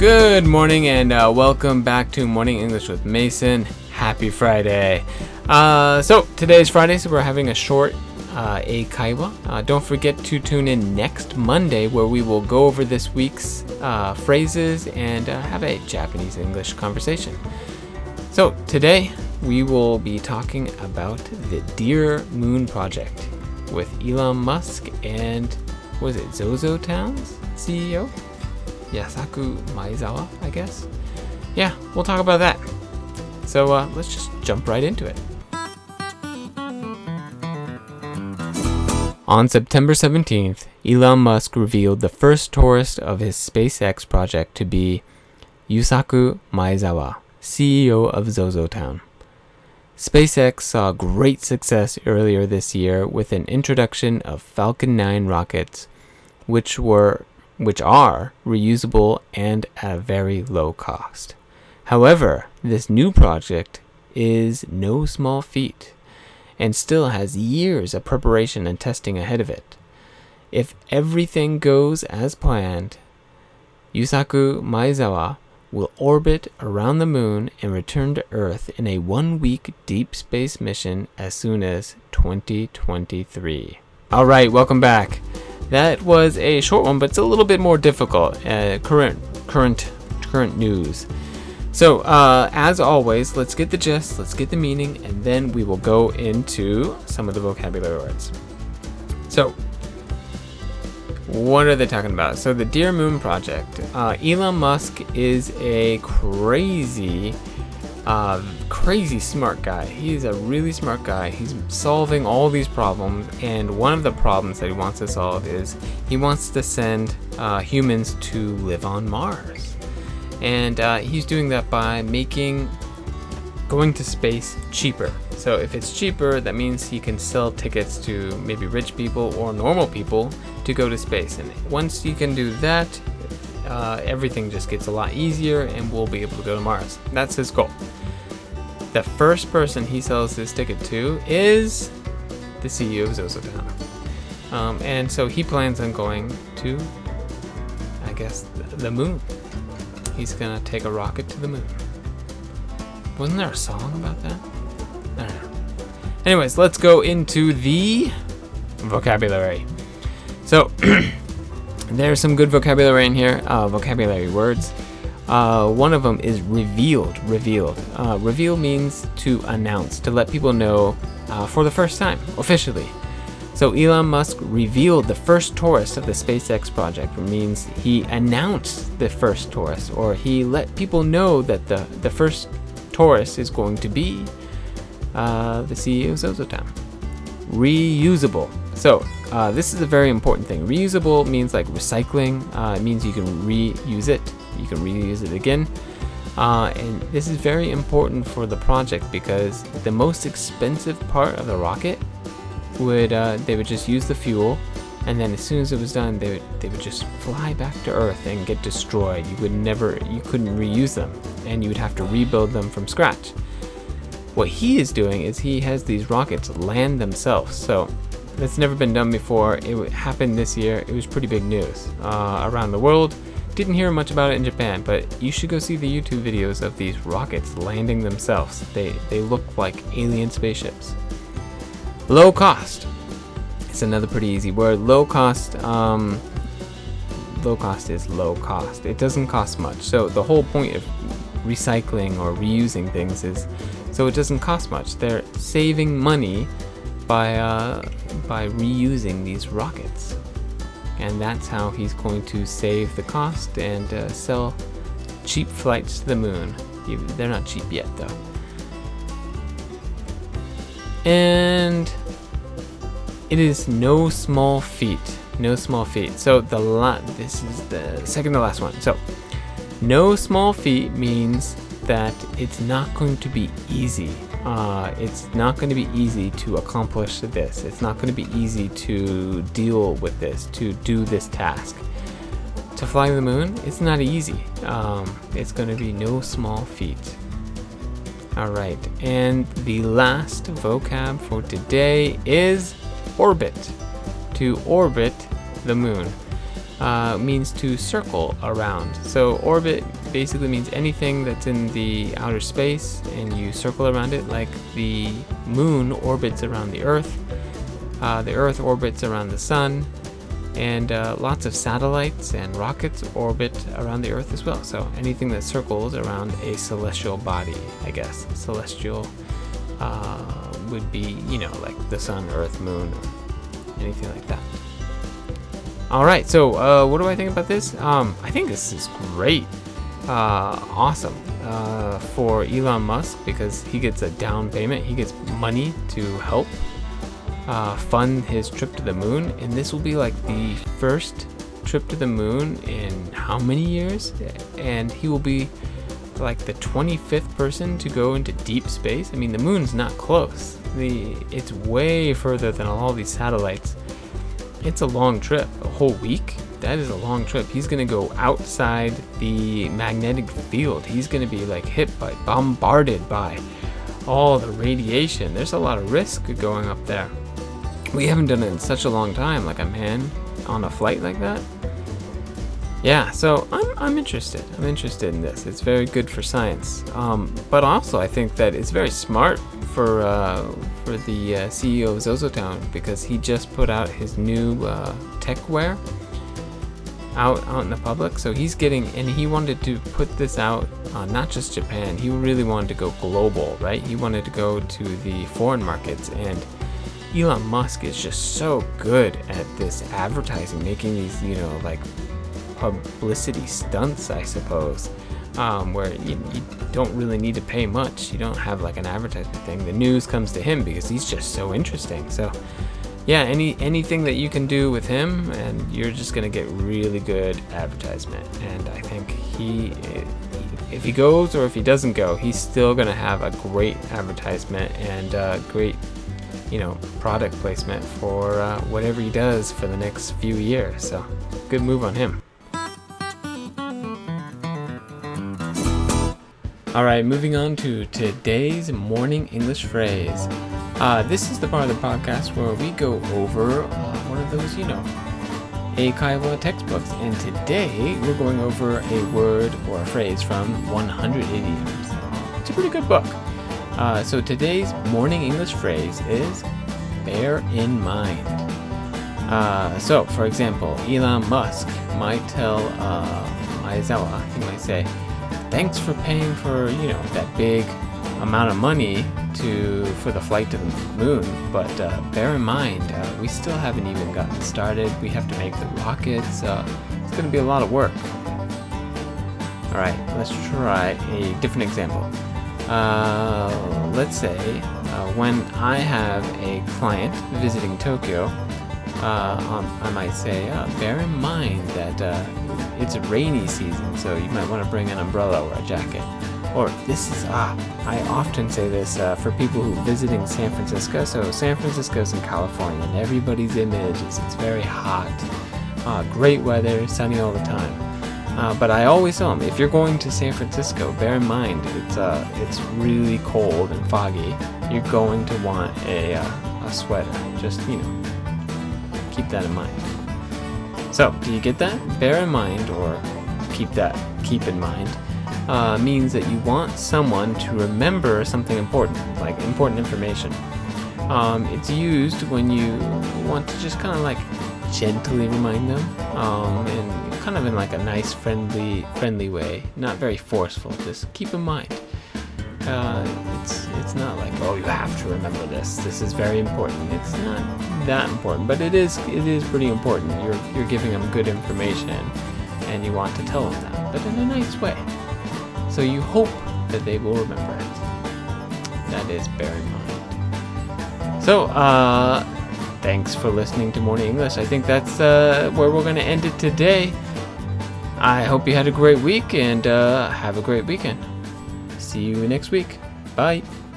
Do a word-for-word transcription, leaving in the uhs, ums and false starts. Good morning and、uh, welcome back to Morning English with Mason. Happy Friday.、Uh, so today's Friday, so we're having a short uh, eikaiwa.、Uh, don't forget to tune in next Monday where we will go over this week's、uh, phrases and、uh, have a Japanese-English conversation. So today we will be talking about the Dear Moon Project with Elon Musk and was it ZOZOTOWN's C E O?Yusaku Maezawa, I guess. Yeah, we'll talk about that. So、uh, let's just jump right into it. On September seventeenth, Elon Musk revealed the first tourist of his SpaceX project to be Yusaku Maezawa, C E O of ZOZOTOWN. SpaceX saw great success earlier this year with an introduction of Falcon nine rockets, which were...which are reusable and at a very low cost. However, this new project is no small feat and still has years of preparation and testing ahead of it. If everything goes as planned, Yusaku Maezawa will orbit around the moon and return to Earth in a one-week deep space mission as soon as twenty twenty-three. All right, welcome back.That was a short one, but it's a little bit more difficult, uh, current, current, current news. So, uh, as always, let's get the gist, let's get the meaning, and then we will go into some of the vocabulary words. So, what are they talking about? So, the Dear Moon Project. Uh, Elon Musk is a crazy, uh, crazy smart guy. He's a really smart guy. He's solving all these problems, and one of the problems that he wants to solve is he wants to send、uh, humans to live on Mars. And、uh, he's doing that by making going to space cheaper. So if it's cheaper, that means he can sell tickets to maybe rich people or normal people to go to space. And once you can do that,Uh, everything just gets a lot easier and we'll be able to go to Mars. That's his goal. The first person he sells his ticket to is the C E O of ZOZOTOWN. Um, and so he plans on going to, I guess, the moon. He's gonna take a rocket to the moon. Wasn't there a song about that? I don't know. Anyways, let's go into the vocabulary. So, there's some good vocabulary in here, uh, vocabulary words. Uh, one of them is revealed, revealed. Uh, reveal means to announce, to let people know、uh, for the first time, officially. So Elon Musk revealed the first tourist of the SpaceX project, which means he announced the first tourist, or he let people know that the, the first tourist is going to be、uh, the C E O of ZOZOTOWN. Reusable. So,Uh, this is a very important thing. Reusable means like recycling. Uh, it means you can reuse it. You can reuse it again. Uh, and this is very important for the project because the most expensive part of the rocket would, uh, they would just use the fuel. And then as soon as it was done, they would, they would just fly back to Earth and get destroyed. You would never, you couldn't reuse them. And you would have to rebuild them from scratch. What he is doing is he has these rockets land themselves. So,That's never been done before. It happened this year. It was pretty big news、uh, around the world. Didn't hear much about it in Japan, but you should go see the YouTube videos of these rockets landing themselves. They, they look like alien spaceships. Low cost. It's another pretty easy word. Low cost,、um, low cost is low cost. It doesn't cost much. So the whole point of recycling or reusing things is so it doesn't cost much. They're saving money by,、uh, by reusing these rockets. And that's how he's going to save the cost and、uh, sell cheap flights to the moon. They're not cheap yet, though. And it is no small feat. No small feat. So the la- this is the second to last one. So no small feat means that it's not going to be easy.Uh, it's not going to be easy to accomplish this. It's not going to be easy to deal with this, to do this task. To fly to the moon, it's not easy. Um, it's going to be no small feat. All right. And the last vocab for today is orbit. To orbit the moon. uh, means to circle around. So orbit basically means anything that's in the outer space and you circle around it, like the moon orbits around the Earth, uh, the Earth orbits around the sun, and uh, lots of satellites and rockets orbit around the Earth as well. So anything that circles around a celestial body, I guess. Celestial uh, would be, you know, like the sun, Earth, moon, or anything like that. All right, so uh, what do I think about this? Um, I think this is great, uh, awesome uh, for Elon Musk because he gets a down payment. He gets money to help uh, fund his trip to the moon, and this will be like the first trip to the moon in how many years? And he will be like the twenty-fifth person to go into deep space. I mean, the moon's not close. The it's way further than all these satellites. It's a long trip, a whole week. That is a long trip. He's gonna go outside the magnetic field. He's gonna be like hit by, bombarded by all the radiation. There's a lot of risk going up there. We haven't done it in such a long time, like a man on a flight like that. Yeah, so I'm, I'm interested. I'm interested in this. It's very good for science. Um, but also I think that it's very smart for uh, for the uh, C E O of ZOZOTOWN because he just put out his new uh, techwear out out in the public. So he's getting, and he wanted to put this out uh, not just Japan. He really wanted to go global, right? He wanted to go to the foreign markets, and Elon Musk is just so good at this advertising, making these, you know, like publicity stunts, I suppose. Um, where you, you don't really need to pay much. You don't have like an advertisement thing. The news comes to him because he's just so interesting. So yeah, any anything that you can do with him, and you're just gonna get really good advertisement. And I think he, if he goes or if he doesn't go, he's still gonna have a great advertisement and uh, great, you know, product placement for uh, whatever he does for the next few years. So good move on him. Alright, moving on to today's morning English phrase. Uh, this is the part of the podcast where we go over uh, one of those, you know, Eikaiwa textbooks. And today we're going over a word or a phrase from one hundred Idioms. It's a pretty good book. Uh, so today's morning English phrase is bear in mind. Uh, so, for example, Elon Musk might tell uh, Maezawa, he might say, thanks for paying for, you know, that big amount of money to for the flight to the moon, but uh, bear in mind, uh, we still haven't even gotten started. We have to make the rockets. Uh, it's going to be a lot of work. All right, let's try a different example. Uh, let's say uh, when I have a client visiting Tokyo, Uh, um, I might say, uh, bear in mind that uh, it's a rainy season, so you might want to bring an umbrella or a jacket. Or this is, ah, I often say this uh, for people who are visiting San Francisco. So San Francisco's in California, and everybody's image is it's very hot, uh, great weather, sunny all the time. Uh, but I always tell them, if you're going to San Francisco, bear in mind it's uh, it's really cold and foggy. You're going to want a uh, a sweater, just, you know. Keep that in mind. So, do you get that? Bear in mind, or keep that, keep in mind, uh, means that you want someone to remember something important, like important information. Um, it's used when you want to just kind of like gently remind them, um, and kind of in like a nice, friendly, friendly way, not very forceful. Just keep in mind. Uh, it's it's not like, oh, you have to remember this. This is very important. It's not that important, but it is it is pretty important. You're you're giving them good information, and you want to tell them that, but in a nice way. So you hope that they will remember it. That is bear in mind. So, uh, thanks for listening to Morning English. I think that's uh, where we're going to end it today. I hope you had a great week, and uh, have a great weekend. See you next week. Bye.